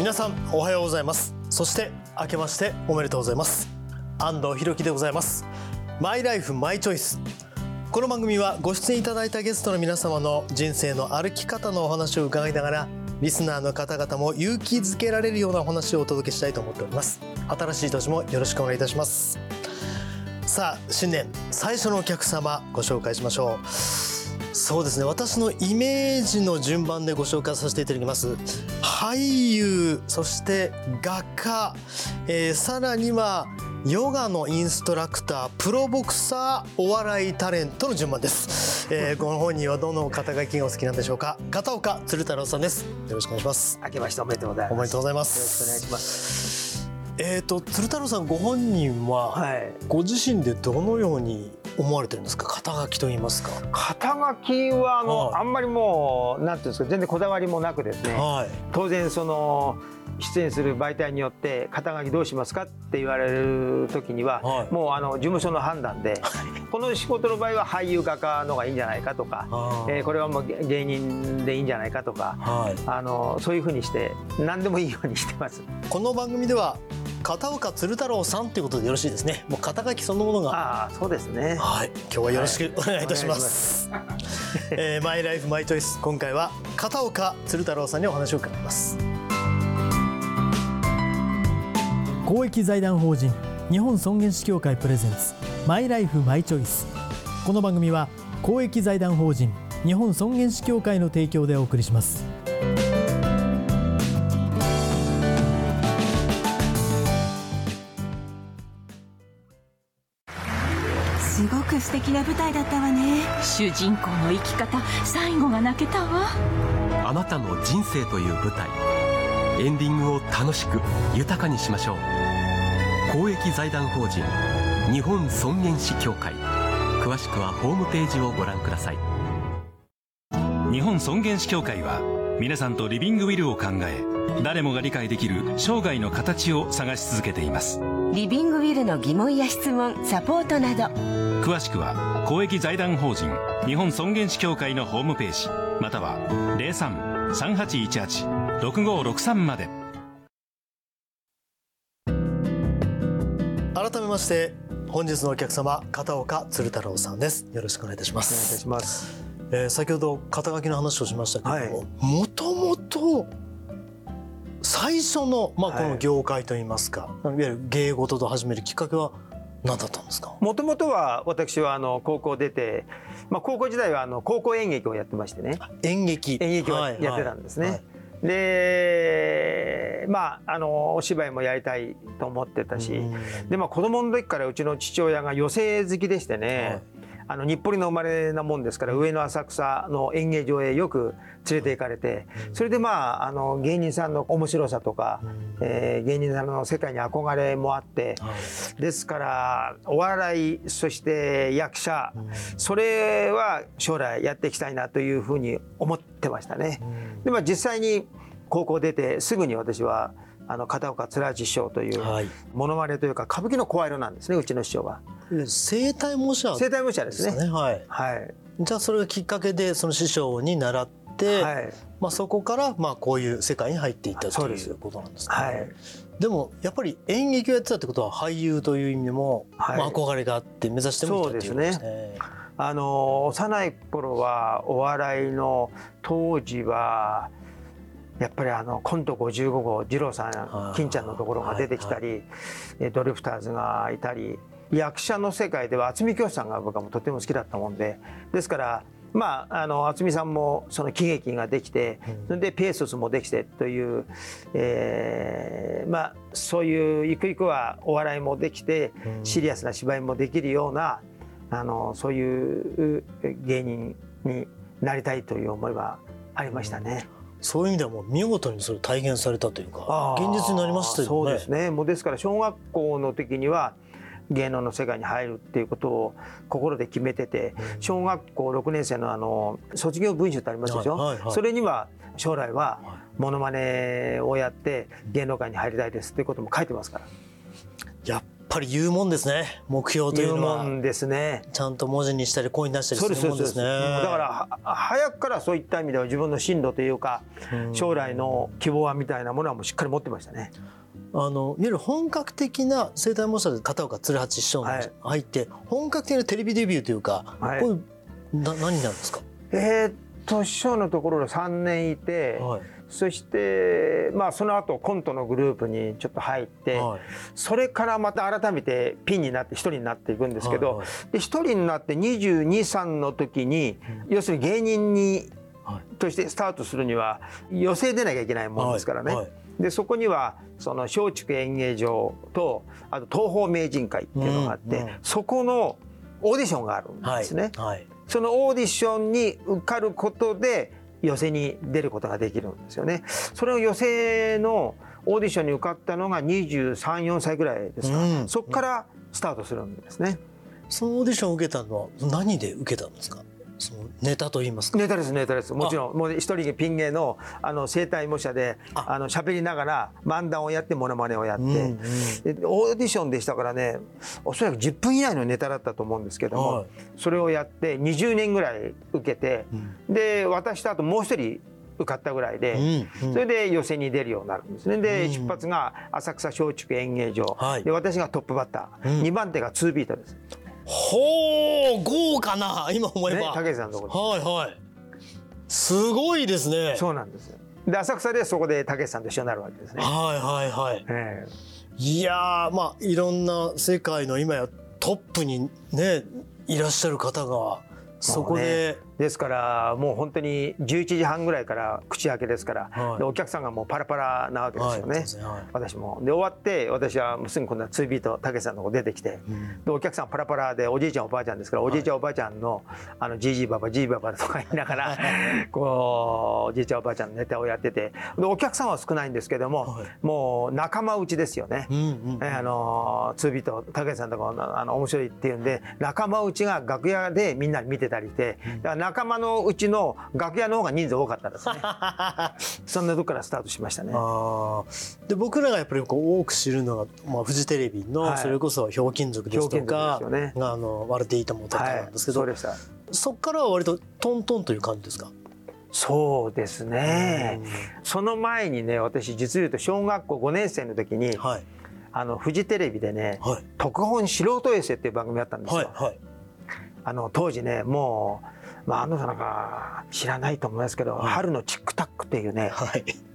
皆さんおはようございます。そして明けましておめでとうございます。安藤裕樹でございます。マイライフマイチョイス、この番組はご出演いただいたゲストの皆様の人生の歩き方のお話を伺いながら、リスナーの方々も勇気づけられるようなお話をお届けしたいと思っております。新しい年もよろしくお願いいたします。さあ、新年最初のお客様ご紹介しましょう。そうですね、私のイメージの順番でご紹介させていただきます。俳優、そして画家、さらにはヨガのインストラクター、プロボクサー、お笑いタレントの順番です。ご本人はどの肩書きがお好きなんでしょうか。片岡鶴太郎さんです。よろしくお願いします。明けましておめでとうございます。おめでとうございます。よろしくお願いします。鶴太郎さんご本人は、ご自身でどのように思われてるんですか。肩書きと言いますか。肩書きはあんまりもうなんていうんですか、全然こだわりもなくですね、当然その出演する媒体によって肩書きどうしますかって言われる時には、もう事務所の判断で、この仕事の場合は俳優画家のがいいんじゃないかとか、これはもう芸人でいいんじゃないかとか、そういうふうにして何でもいいようにしてます。この番組では片岡鶴太郎さんということでよろしいですね。もう肩書きそのものが。そうですね。今日はよろしくお願いいたします。マイライフマイチョイス、今回は片岡鶴太郎さんにお話を伺います。公益財団法人日本尊厳死協会プレゼンツマイライフマイチョイス。この番組は公益財団法人日本尊厳死協会の提供でお送りします。すごく素敵な舞台だったわね。主人公の生き方、最後が泣けたわ。あなたの人生という舞台、エンディングを楽しく豊かにしましょう。公益財団法人日本尊厳死協会、詳しくはホームページをご覧ください。日本尊厳死協会は皆さんとリビングウィルを考え、誰もが理解できる生涯の形を探し続けています。リビングウィルの疑問や質問、サポートなど、詳しくは公益財団法人日本尊厳死協会のホームページ、または 03-3818-6563 まで。改めまして本日のお客様、片岡鶴太郎さんです。よろしくお願いいたします。お願いいたします。先ほど肩書きの話をしましたけども、もともと最初の、この業界といいますか、いわゆる芸事と始めるきっかけは何だったんですか。もともとは私は高校出て、高校時代は高校演劇をやってましてね。演劇をやってたんですね。で、お芝居もやりたいと思ってたし、で、子供の時からうちの父親が寄席好きでしてね、日暮里の生まれなもんですから、上野浅草の演芸場へよく連れて行かれて、それで芸人さんの面白さとか、芸人さんの世界に憧れもあって、ですからお笑い、そして役者、それは将来やっていきたいなというふうに思ってましたね。で、実際に高校出てすぐに私は片岡鶴八師匠というモノマネというか歌舞伎の声色なんですね、うちの師匠は。声帯模写ですね。じゃあそれがきっかけでその師匠に習って、そこからこういう世界に入っていったということなんですね。でもやっぱり演劇をやってたってことは、俳優という意味でも、憧れがあって目指してもいたっていうことですね。幼い頃はお笑いの、当時はやっぱりコント55号、二郎さん、金ちゃんのところが出てきたり、ドリフターズがいたり、役者の世界では渥美清さんが僕はもうとても好きだったもんで、ですから渥美さんもその喜劇ができて、それでペーソスもできてという、そういうゆくゆくはお笑いもできて、シリアスな芝居もできるようなそういう芸人になりたいという思いはありましたね。そういう意味ではもう見事にそれを体現されたというか、現実になりましたよね。そうですね。もうですから小学校の時には芸能の世界に入るっていうことを心で決めてて、小学校6年生の卒業文集ってありますでしょ。それには将来はモノマネをやって芸能界に入りたいですっていうことも書いてますから。やっぱり言うもんですね。目標というのは言うもんですね。ちゃんと文字にしたり声に出したりするもんですね。だから早くからそういった意味では自分の進路というか、将来の希望はみたいなものはもうしっかり持ってましたね。いわゆる本格的な生体模写で片岡鶴八師匠に入って、本格的なテレビデビューというか、これ何になるんですか？師匠のところで3年いて、そして、その後コントのグループにちょっと入って、それからまた改めてピンになって一人になっていくんですけど、で一人になって22、23の時に、要するに芸人に、としてスタートするには寄席出なきゃいけないもんですからね。でそこにはその松竹演芸場とあと東宝名人会っていうのがあって、そこのオーディションがあるんですね。そのオーディションに受かることで寄席に出ることができるんですよね。それを寄席のオーディションに受かったのが23、4歳ぐらいですか、そこからスタートするんですね。そのオーディションを受けたのは何で受けたんですか？そのネタと言いますか。ネタです、ネタです。もちろんもう一人ピン芸の生体模写で喋りながら漫談をやってモノマネをやって、オーディションでしたからね、おそらく10分以内のネタだったと思うんですけども、それをやって20年ぐらい受けて、で私とあともう一人受かったぐらいで、それで寄席に出るようになるんですね。で出発が浅草松竹演芸場、で私がトップバッター、2番手が2ビートです。ほう、豪華な、今思えば、竹内さんのところ、すごいですね。そうなんです。で浅草でそこで竹内さんと一緒になるわけですね。いやー、いろんな世界の今やトップにねいらっしゃる方がそこで、ですからもう本当に11時半ぐらいから口開けですから、でお客さんがもうパラパラなわけですよね、私も。で終わって私はもうすぐ今度は2ビートたけさんのとこ出てきて、でお客さんパラパラでおじいちゃんおばあちゃんですから、おじいちゃんおばあちゃんのじいじばばじいばばとか言いながら、こうおじいちゃんおばあちゃんのネタをやってて、でお客さんは少ないんですけども、もう仲間内ですよね。2ビートたけさんのとこ面白いっていうんで、仲間内が楽屋でみんな見てたりして、だから仲間のうちの楽屋の方が人数多かったですね。そんなとこからスタートしましたね。で僕らがやっぱりこう多く知るのが、フジテレビのそれこそ「ひょうきん族」ですとか「笑っていいとも」とかなんですけど、そっからは割とトントンという感じですか？そうですね。その前にね、私実言うと小学校5年生の時に、フジテレビでね「特本素人衛星」っていう番組あったんですよ。当時ね、もう、なんか知らないと思いますけど、春のチックタックっていうね、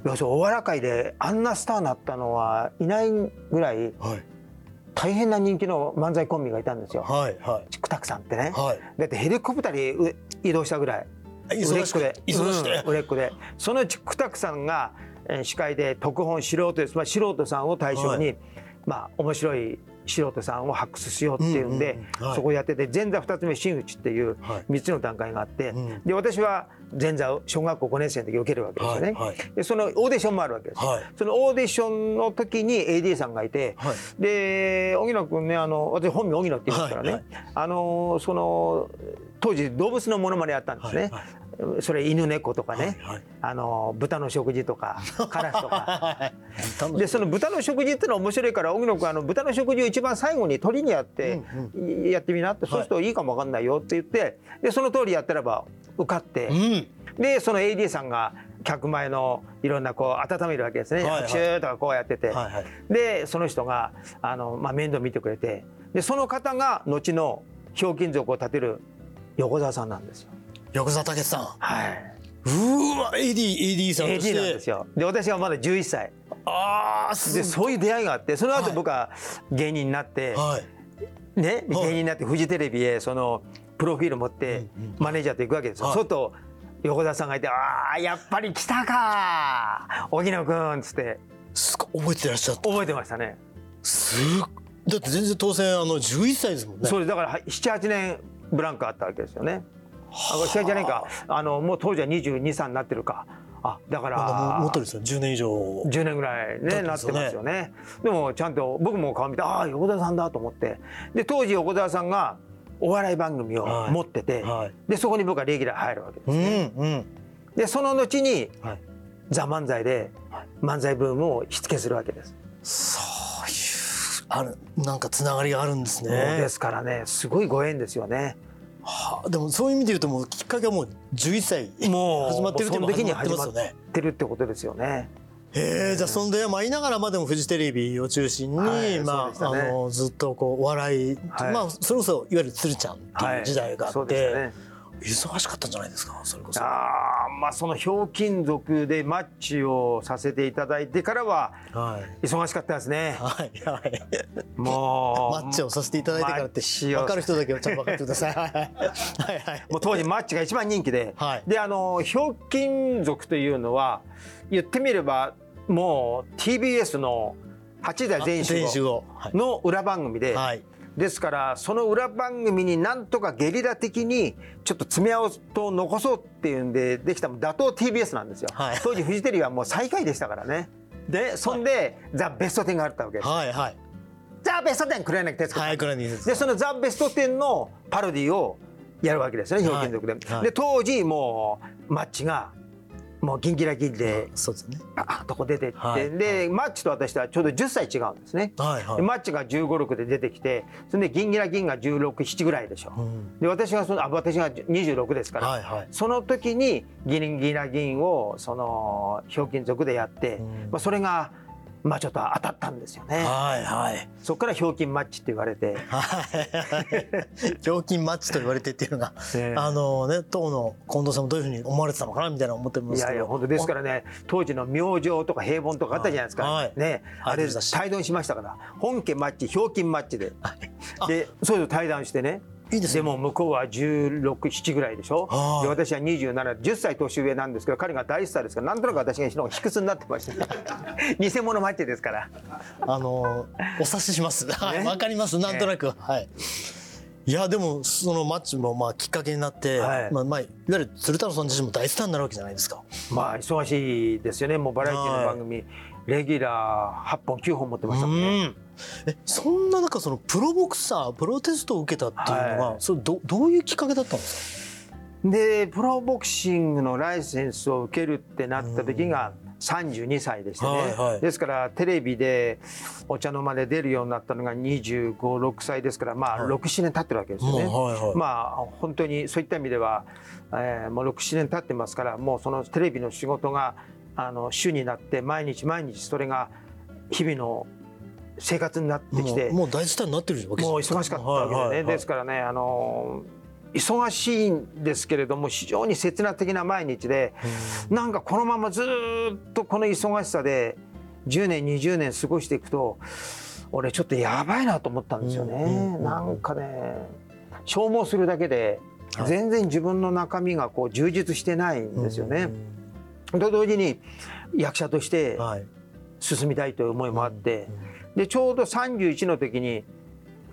要するにお笑い界であんなスターになったのはいないぐらい、大変な人気の漫才コンビがいたんですよ。チックタックさんってね、だってヘリコプターに移動したぐらい、売れっ子で、そのチックタックさんが司会で特本素人です、素人さんを対象に、面白い素人さんを発掘しようっていうんで、そこをやってて、前座2つ目真打ちっていう3つの段階があって、で私は前座を小学校5年生の時受けるわけですよね。でそのオーディションもあるわけです。そのオーディションの時に AD さんがいて、で荻野君ね、私本名荻野って言うんですからね、その当時動物のものまねやったんですね。それ犬猫とかね、豚の食事とかカラスとかで、その豚の食事っていうのは面白いから、荻野君豚の食事を一番最後に鳥にやってやってみなって、そうするといいかもわかんないよって言って、でその通りやったらば受かって、でその AD さんが客前のいろんなこう温めるわけですね。シューとかこうやってて、でその人が面倒見てくれて、でその方が後のひょうきん族を建てる横澤さんなんですよ。横澤武さん、うわ AD さんとして AD なんですよ。で私はまだ11歳、でそういう出会いがあって、その後僕は芸人になってね、芸人になってフジテレビへそのプロフィール持ってマネージャーと行くわけですよ。そうすると横澤さんがいて、あーやっぱり来たか荻野くんっつって、覚えてらっしゃった？覚えてましたね。だって全然当選11歳ですもんね。それだから7、8年ブランクあったわけですよね。試合じゃないか、もう当時は22、23になってるか、だからもっとですよ、10年以上、10年ぐらいねなってますよね。でもちゃんと僕も顔見て、ああ横澤さんだと思って、で当時横澤さんがお笑い番組を持ってて、でそこに僕はレギュラー入るわけですね。でその後に「ザ・漫才」で漫才ブームを火付けするわけです。そういうなんかつながりがあるんですね。そうですからね、すごいご縁ですよね。はあ、でもそういう意味で言うともうきっかけはもう11歳もう始まってるってことですよね。じゃあその出会いもありながら、まあ、でもフジテレビを中心に、はいまあね、ずっとこうお笑い、はいまあ、それこそいわゆるつるちゃんっていう時代があって、はいね、忙しかったんじゃないですかそれこそ。まあ、そのひょうきん族でマッチをさせていただいてからは忙しかったですね、はいはい、もうマッチをさせていただいてからって分かる人だけはちゃんと分かってくださいはい、はい、もう当時マッチが一番人気で、はい、でひょうきん族というのは言ってみればもう TBS の8代全集合の裏番組で、はい、ですからその裏番組になんとかゲリラ的にちょっと爪痕を残そうっていうんでできた打倒 TBS なんですよ、はい、当時フジテレビはもう最下位でしたからね。でそんで、はい、ザ・ベスト10があったわけです、はいはい、ザ・ベスト10黒柳徹子、はい、でそのザ・ベスト10のパロディをやるわけですよね、表現力で、はいはい、で当時もうマッチがもうギンギラギンで、そうですね、あとこ出てって、はい、で、はい、マッチと私とはちょうど10歳違うんですね、はいはい、でマッチが15、6で出てきて、それでギンギラギンが16、7ぐらいでしょ、うん、で私が26ですから、はいはい、その時にギンギラギンをそのひょうきん族でやって、うんまあ、それがまあちょっと当たったんですよね、はいはい、そこからひょうきんマッチって言われて、ひょうきんマッチと言われてっていうのが、ね、当の近藤さんもどういうふうに思われてたのかなみたいな思ってますけど、いやいや本当ですからね、当時の明星とか平凡とかあったじゃないですか、はいね、あれ対談しましたから本家マッチひょうきんマッチで、でそういう対談してね、いいですね、でも向こうは16、7ぐらいでしょ、で私は27、10歳年上なんですけど彼が大スターですから、なんとなく私が一緒の卑屈になってました偽物マッチですから、お察しします、ね、分かりますなんとなく、ねはい、いやでもそのマッチもまあきっかけになって、はいまあ、いわゆる鶴太郎さん自身も大スターになるわけじゃないですか。まあ忙しいですよね、もうバラエティの番組、はいレギュラー8本9本持ってましたもんね。そんな中そのプロボクサープロテストを受けたっていうのは、はい、それ どういうきっかけだったんですか。でプロボクシングのライセンスを受けるってなった時が32歳でしたね、はいはい、ですからテレビでお茶の間で出るようになったのが25、6歳ですから、まあ、6、7年経ってるわけですよね、はいはいはい、まあ本当にそういった意味では、もう6、7年経ってますから、もうそのテレビの仕事が主になって毎日毎日それが日々の生活になってきて、もう大スターになってるわけですよね。もう忙しかったわけでね、はいはいはい、ですからね忙しいんですけれども非常に切な的な毎日で、なんかこのままずっとこの忙しさで10年20年過ごしていくと俺ちょっとやばいなと思ったんですよね、うんうん、なんかね消耗するだけで全然自分の中身がこう充実してないんですよね、うんうんと同時に役者として進みたいという思いもあって、はいうん、でちょうど31の時に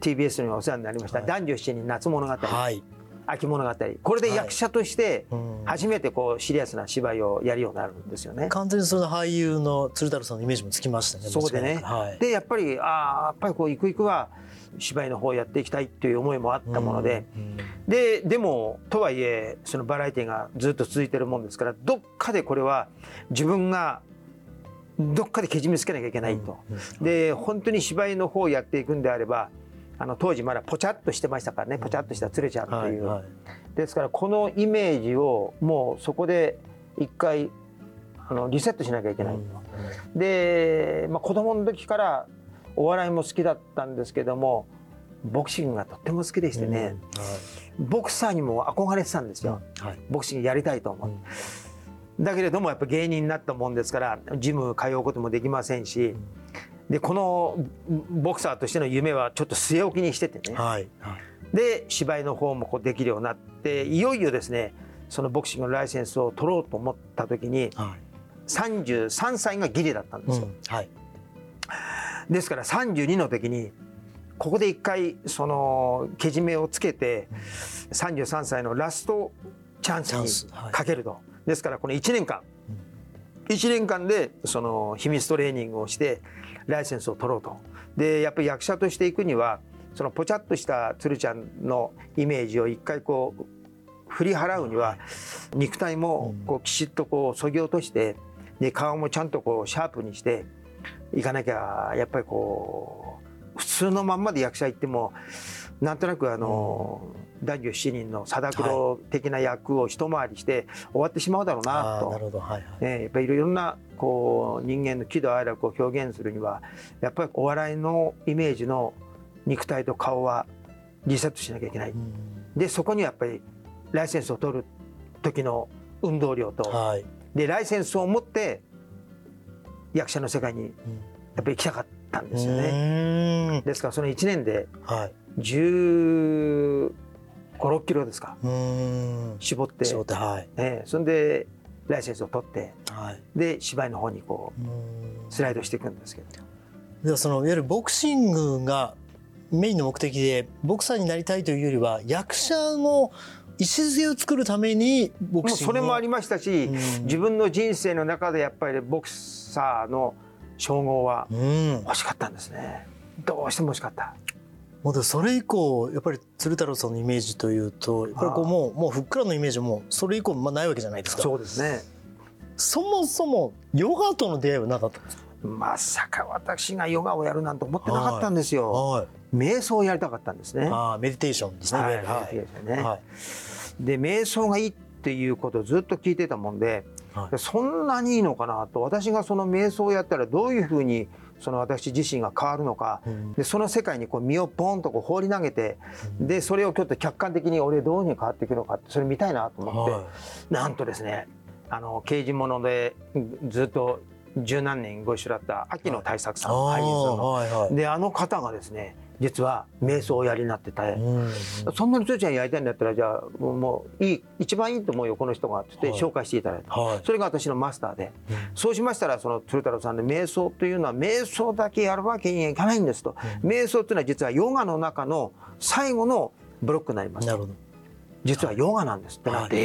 TBS にお世話になりました、はい、男女7人夏物語、はい、秋物語、これで役者として初めてこうシリアスな芝居をやるようになるんですよね、うん、完全にその俳優の鶴太郎さんのイメージもつきましたね。そうでね、はい、でやっぱりこういくいくは芝居の方やっていきたいという思いもあったもので、うんうん、でもとはいえそのバラエティがずっと続いてるもんですから、どっかでこれは自分がどっかでけじめつけなきゃいけないと、うんうん、で本当に芝居の方をやっていくんであれば、当時まだポチャっとしてましたからね、ポチャっとした鶴ちゃんという、うんはいはい、ですからこのイメージをもうそこで一回リセットしなきゃいけないと、うん、で、まあ、子供の時からお笑いも好きだったんですけどもボクシングがとっても好きでしてね、うんはい、ボクサーにも憧れてたんですよ、はい、ボクシングやりたいと思って、うん、だけれどもやっぱ芸人になったもんですからジム通うこともできませんし、でこのボクサーとしての夢はちょっと据え置きにしててね、はいはい、で芝居の方もこうできるようになって、いよいよですねそのボクシングのライセンスを取ろうと思った時に、はい、33歳がギリだったんですよ、うんはい、ですから32の時にここで一回そのけじめをつけて33歳のラストチャンスにかけると、はい、ですからこの1年間でその秘密トレーニングをしてライセンスを取ろうと、でやっぱり役者としていくにはそのポチャッとした鶴ちゃんのイメージを一回こう振り払うには肉体もこうきちっとこう削ぎ落として、で顔もちゃんとこうシャープにしていかなきゃやっぱりこう普通のまんまで役者行ってもなんとなく男女7人の貞黒的な役を一回りして終わってしまうだろうなと、やっぱりいろんなこう人間の喜怒哀楽を表現するにはやっぱりお笑いのイメージの肉体と顔はリセットしなきゃいけない、うん、でそこにやっぱりライセンスを取る時の運動量と、はい、でライセンスを持って役者の世界にやっぱり行きたかったんですよね、うん、ですからその1年で15、16キロですか、絞って、はい、それでライセンスを取って、はい、で芝居の方にこうスライドしていくんですけど、ではそのいわゆるボクシングがメインの目的でボクサーになりたいというよりは役者の礎を作るためにボクシング、それもありましたし、自分の人生の中でやっぱりボクサーの称号は欲しかったんですね。どうしても欲しかった。もうそれ以降やっぱり鶴太郎さんのイメージというとやっぱりこうもうふっくらのイメージもそれ以降ないわけじゃないですか。そうですね。そもそもヨガとの出会いはなかったんですか。まさか私がヨガをやるなんて思ってなかったんですよ、はいはい、瞑想をやりたかったんですね。あ、メディテーションですね、はいはい、メディテーションね、はい、で瞑想がいいっていうことをずっと聞いてたもんで、はい、そんなにいいのかなと、私がその瞑想をやったらどういうふうにその私自身が変わるのか、うん、でその世界にこう身をポンとこう放り投げて、うん、でそれをちょっと客観的に俺どういうふうに変わっていくのかってそれ見たいなと思って、はい、なんとですね刑事物でずっと十何年ご一緒だった秋野大作さん、俳優さんの、はいはい、であの方がですね実は瞑想をやりになってて、そんなにつーちゃんやりたいんだったらじゃあもういい一番いいと思うよこの人がって紹介していただいて、はい、それが私のマスターで、うん、そうしましたらその鶴太郎さんの瞑想というのは瞑想だけやるわけにはいかないんですと、うん、瞑想というのは実はヨガの中の最後のブロックになります。なるほど。実はヨガなんですってなって、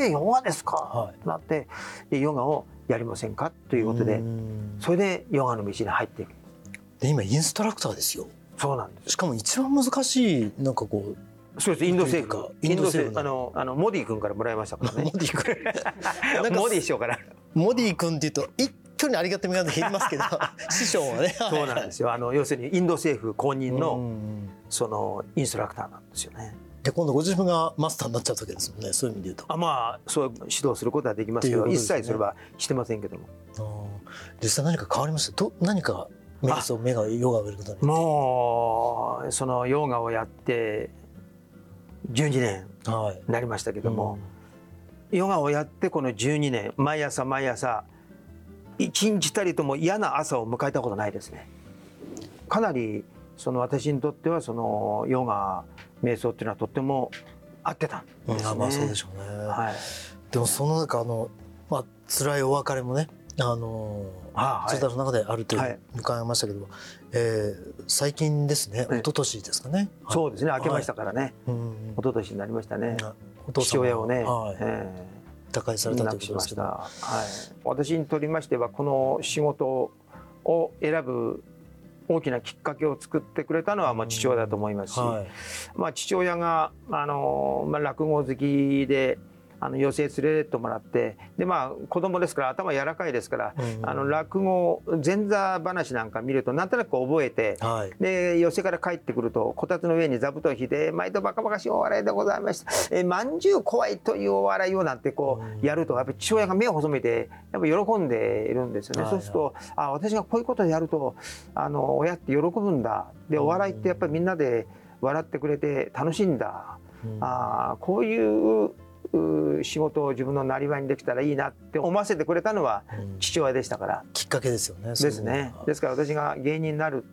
はい、ヨガですか、はい、なってでヨガをやりませんかということで、それでヨガの道に入っていく。で今インストラクターですよ。そうなんです。しかも一番難しいなんかこう、そうです。インド政府、モディ君からもらいましたからね。モディ君なんかモディ師匠からモディ君っていうと一挙にありがたみが減りますけど師匠はね。そうなんですよ。要するにインド政府公認のそのインストラクターなんですよね。で今度ご自分がマスターになっちゃうわけですもんね。そういう意味でいうとそう指導することはできますけど、ね、一切それはしてませんけども。実際何か変わりました？何か瞑想、目がヨガをやることになって、もうそのヨガをやって12年になりましたけども、はい、うん、ヨガをやってこの12年毎朝毎朝一日たりとも嫌な朝を迎えたことないですね。かなりその私にとってはそのヨガ瞑想っていうのはとっても合ってたんですね。まあそうでしょうね、はい、でもその中辛いお別れもね鶴太郎の中であるという伺いましたけども、はい、最近ですね、一昨年ですかね、はい、そうですね、明けましたからね、はい、一昨年になりましたね、父親をね、はい、他界されたということですけど、はい、私にとりましてはこの仕事を選ぶ大きなきっかけを作ってくれたのは父親だと思いますし、はい、父親が落語好きで寄席へ連れてってもらって、で子供ですから頭柔らかいですから、うん、落語前座話なんか見るとなんとなく覚えて、はい、で寄席から帰ってくるとこたつの上に座布団を引いて毎度バカバカしいお笑いでございましたまんじゅう怖いというお笑いをなんてこうやるとやっぱり父親が目を細めてやっぱ喜んでいるんですよね、はいはい、そうすると私がこういうことをやると親って喜ぶんだ、でお笑いってやっぱりみんなで笑ってくれて楽しいんだ、うん、こういう仕事を自分のなりわいにできたらいいなって思わせてくれたのは父親でしたから、うん、きっかけですよね。ですね。ですから私が芸人になる、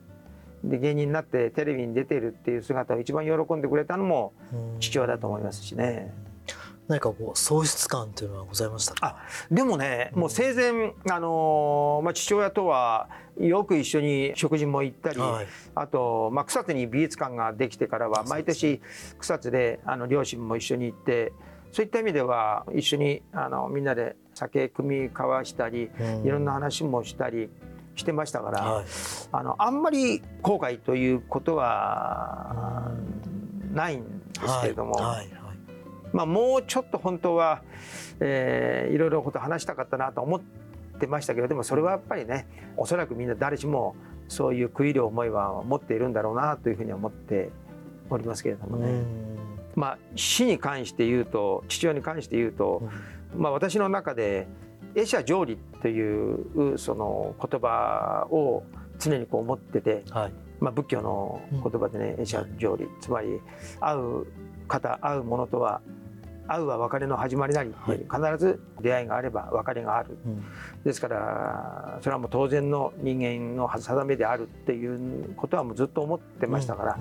で芸人になってテレビに出ているっていう姿を一番喜んでくれたのも父親だと思いますしね、うん、何か喪失感というのはございましたか？でもね、もう生前、父親とはよく一緒に食事も行ったり、はい、あと、草津に美術館ができてからは毎年草津で両親も一緒に行って、そういった意味では一緒にみんなで酒酌み交わしたり、いろんな話もしたりしてましたから、はい、あんまり後悔ということはないんですけれども、はいはいはい、もうちょっと本当は、いろいろこと話したかったなと思ってってましたけど、でもそれはやっぱりね、おそらくみんな誰しもそういう食い入る思いは持っているんだろうなというふうには思っておりますけれどもね。まあ、死に関して言うと、父親に関して言うと、まあ、私の中で壊者条理というその言葉を常にこう持ってて、はい、まあ、仏教の言葉でね、壊者条理、つまり会う方、会うものとは、会うは別れの始まりなり、はい、必ず出会いがあれば別れがある、ですからそれはもう当然の人間の定めであるっていうことはもうずっと思ってましたから、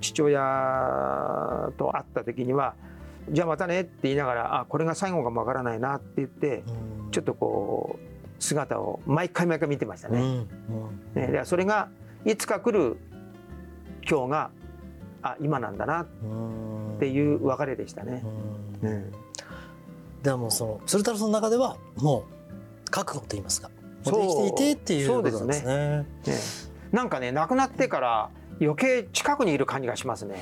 父親と会った時にはじゃあまたねって言いながら、あ、これが最後かもわからないなって言って、ちょっとこう姿を毎回見てましたね。で、それがいつか来る今日が、あ、今なんだなっていう別れでしたね。でも鶴太郎さんの中ではもう覚悟と言いますか、できていてっていうことなんですね。なんかね、亡くなってから余計近くにいる感じがしますね。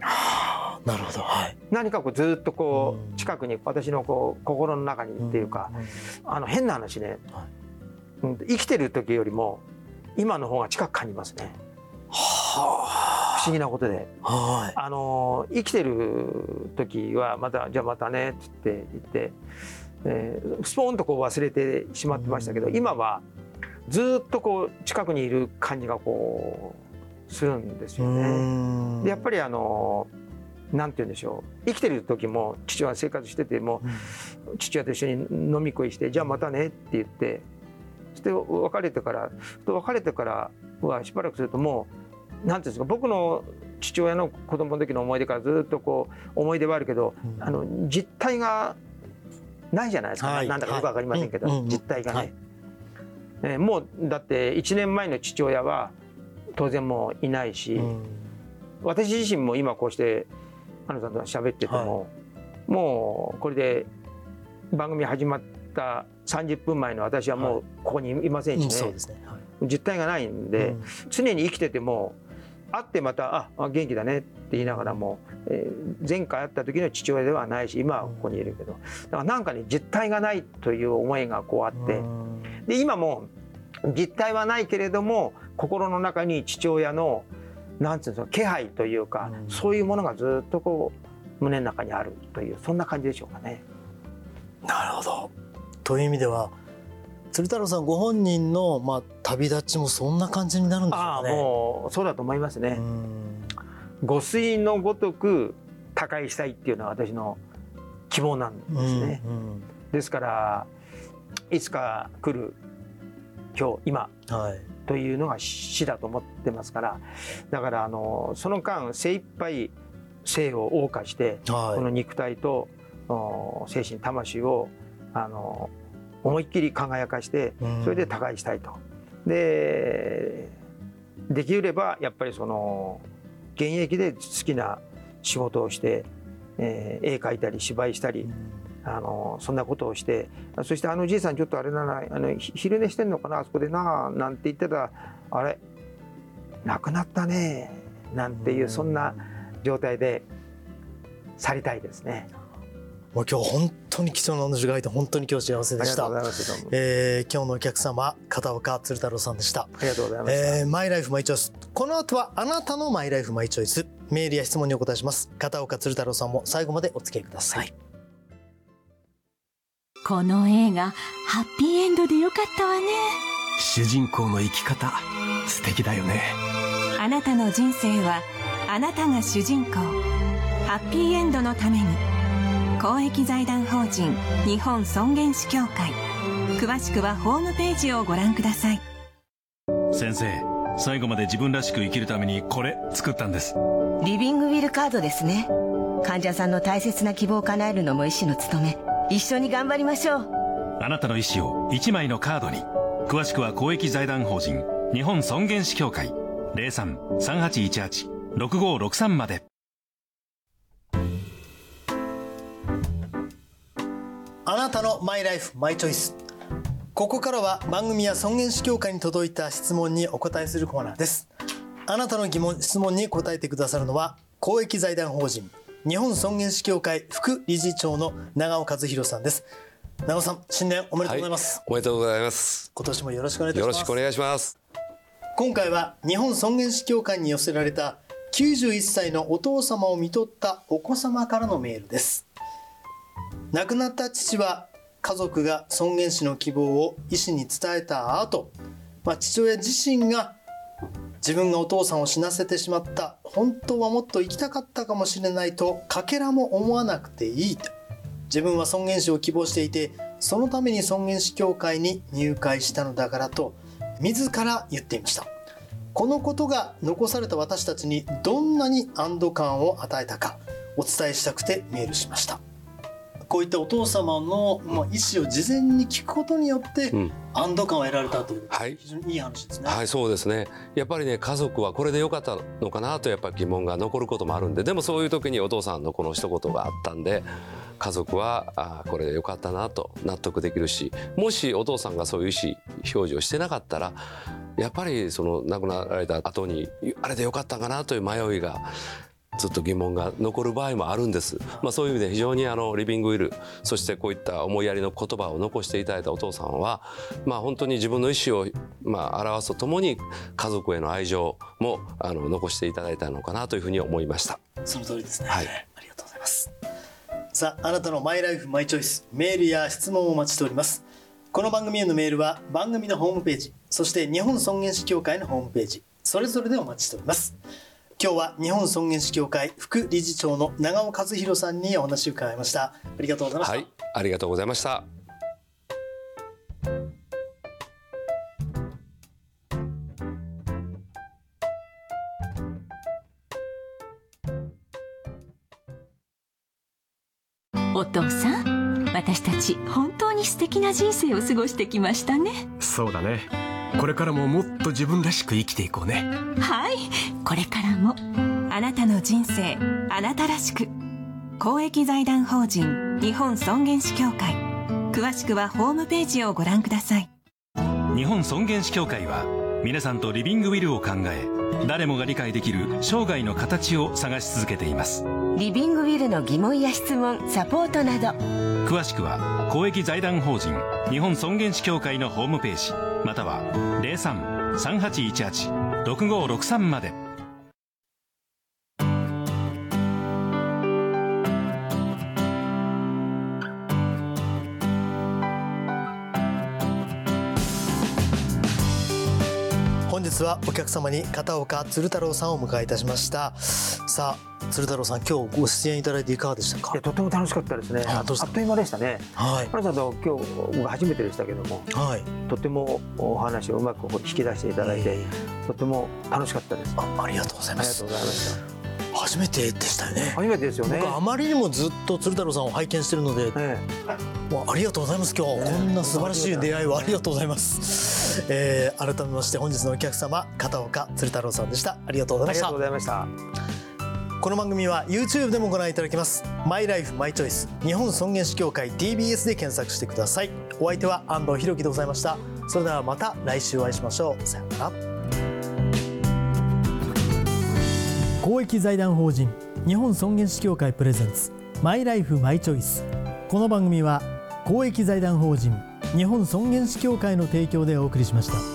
はあ、なるほど、はい、何かこうずっとこう近くに、私のこう心の中にっていうか、変な話ね、生きてる時よりも今の方が近く感じますね。はあ、不思議なことで、はい、生きてる時はまた、じゃあまたねって言って、スポーンとこう忘れてしまってましたけど、今はずっとこう近くにいる感じがこうするんですよね。で、やっぱりなんて言うんでしょう、生きてる時も父親生活してても、父親と一緒に飲み食いして、じゃあまたねって言って、そして別れてからはしばらくすると、もう何ていうんですか、僕の父親の子供の時の思い出からずっとこう思い出はあるけど、実体がないじゃないですか、はい、なんだかよく分かりませんけど、実体がね、はい、もうだって1年前の父親は当然もういないし、私自身も今こうして花さんと喋ってても、はい、もうこれで番組始まった30分前の私はもうここにいませんしね、実体がないんで、常に生きてても会ってまた、あ、元気だねって言いながらも、前回会った時の父親ではないし、今はここにいるけど、だからなんかね、実体がないという思いがこうあって、で、今も実体はないけれども、心の中に父親のなんていうの、気配というか、そういうものがずっとこう胸の中にあるという、そんな感じでしょうかね。なるほど。という意味では鶴太郎さんご本人の、まあ、旅立ちもそんな感じになるんでしょうかね。もうそうだと思いますね。御水のごとく他界したいっていうのは私の希望なんですね。ですからいつか来る今日今、はい、というのが死だと思ってますから、だからその間精一杯生を謳歌して、はい、この肉体と精神魂を思いっきり輝かして、それで他界したいと。で、できればやっぱりその現役で好きな仕事をして、絵描いたり芝居したり、そんなことをして、そして、おじいさんちょっとあれなら昼寝してんのかな、あそこでな、なんて言ってたら、あれ亡くなったねなんていう、そんな状態で去りたいですね。もう今日本当に貴重なお話が入って、本当に今日幸せでした。今日のお客様、片岡鶴太郎さんでした。ありがとうございました。マイライフマイチョイス、この後はあなたのマイライフマイチョイス、メールや質問にお答えします。片岡鶴太郎さんも最後までお付き合いください。はい、この映画ハッピーエンドでよかったわね。主人公の生き方素敵だよね。あなたの人生はあなたが主人公、ハッピーエンドのために、公益財団法人日本尊厳死協会。詳しくはホームページをご覧ください。先生、最後まで自分らしく生きるためにこれ作ったんです。リビングウィルカードですね。患者さんの大切な希望を叶えるのも医師の務め。一緒に頑張りましょう。あなたの意思を1枚のカードに。詳しくは公益財団法人日本尊厳死協会 03-3818-6563 まで。あなたのマイライフマイチョイス。ここからは番組や尊厳死協会に届いた質問にお答えするコーナーです。あなたの疑問・質問に答えてくださるのは、公益財団法人日本尊厳死協会副理事長の長尾和弘さんです。長尾さん、新年おめでとうございます、はい、おめでとうございます。今年もよろしくお願いいたします。よろしくお願いします。今回は日本尊厳死協会に寄せられた91歳のお父様をみとったお子様からのメールです。亡くなった父は家族が尊厳死の希望を医師に伝えた後、父親自身が自分がお父さんを死なせてしまった、本当はもっと生きたかったかもしれないとかけらも思わなくていいと、自分は尊厳死を希望していて、そのために尊厳死協会に入会したのだからと自ら言っていました。このことが残された私たちにどんなに安堵感を与えたかお伝えしたくてメールしました。こういったお父様の意思を事前に聞くことによって安堵感を得られたという、はい、非常にいい話ですね。はい、そうですね。やっぱりね、家族はこれで良かったのかなとやっぱり疑問が残ることもあるんで、でもそういう時にお父さんのこの一言があったんで、家族はこれで良かったなと納得できるし、もしお父さんがそういう意思表示をしてなかったら、やっぱりその亡くなられた後にあれで良かったかなという迷いがずっと疑問が残る場合もあるんです。そういう意味で非常にリビングウィル、そしてこういった思いやりの言葉を残していただいたお父さんは、本当に自分の意思を表すとともに家族への愛情も残していただいたのかなというふうに思いました。その通りですね。はい、ありがとうございます。さあ、あなたのマイライフマイチョイス、メールや質問をお待ちしております。この番組へのメールは番組のホームページ、そして日本尊厳死協会のホームページ、それぞれでお待ちしております。今日は日本尊厳死協会副理事長の長尾和弘さんにお話を伺いました。ありがとうございました。はい、ありがとうございました。お父さん、私たち本当に素敵な人生を過ごしてきましたね。そうだね。これからももっと自分らしく生きていこうね。はい、これからもあなたの人生、あなたらしく。公益財団法人日本尊厳死協会、詳しくはホームページをご覧ください。日本尊厳死協会は皆さんとリビングウィルを考え、誰もが理解できる生涯の形を探し続けています。リビングウィルの疑問や質問、サポートなど詳しくは公益財団法人日本尊厳死協会のホームページ、または 03-3818-6563 まで。本日はお客様に片岡鶴太郎さんをお迎えいたしました。さあ鶴太郎さん、今日ご出演いただいていかがでしたか？いや、とても楽しかったですね。あっという間でしたね。はい、原さんと今日僕初めてでしたけども、はい、とてもお話をうまく引き出していただいて、とても楽しかったです。ありがとうございます。ありがとうございました。初めてでしたよね。初めてですよね。僕あまりにもずっと鶴太郎さんを拝見しているので、もうありがとうございます。今日、こんな素晴らしい出会いをありがとうございます。改めまして本日のお客様、片岡鶴太郎さんでした。ありがとうございました。ありがとうございました。この番組は YouTube でもご覧いただけます。マイライフマイチョイス、日本尊厳死協会 TBS で検索してください。お相手は安藤裕樹でございました。それではまた来週お会いしましょう。さようなら。公益財団法人日本尊厳死協会プレゼンツ、マイライフマイチョイス。この番組は公益財団法人日本尊厳死協会の提供でお送りしました。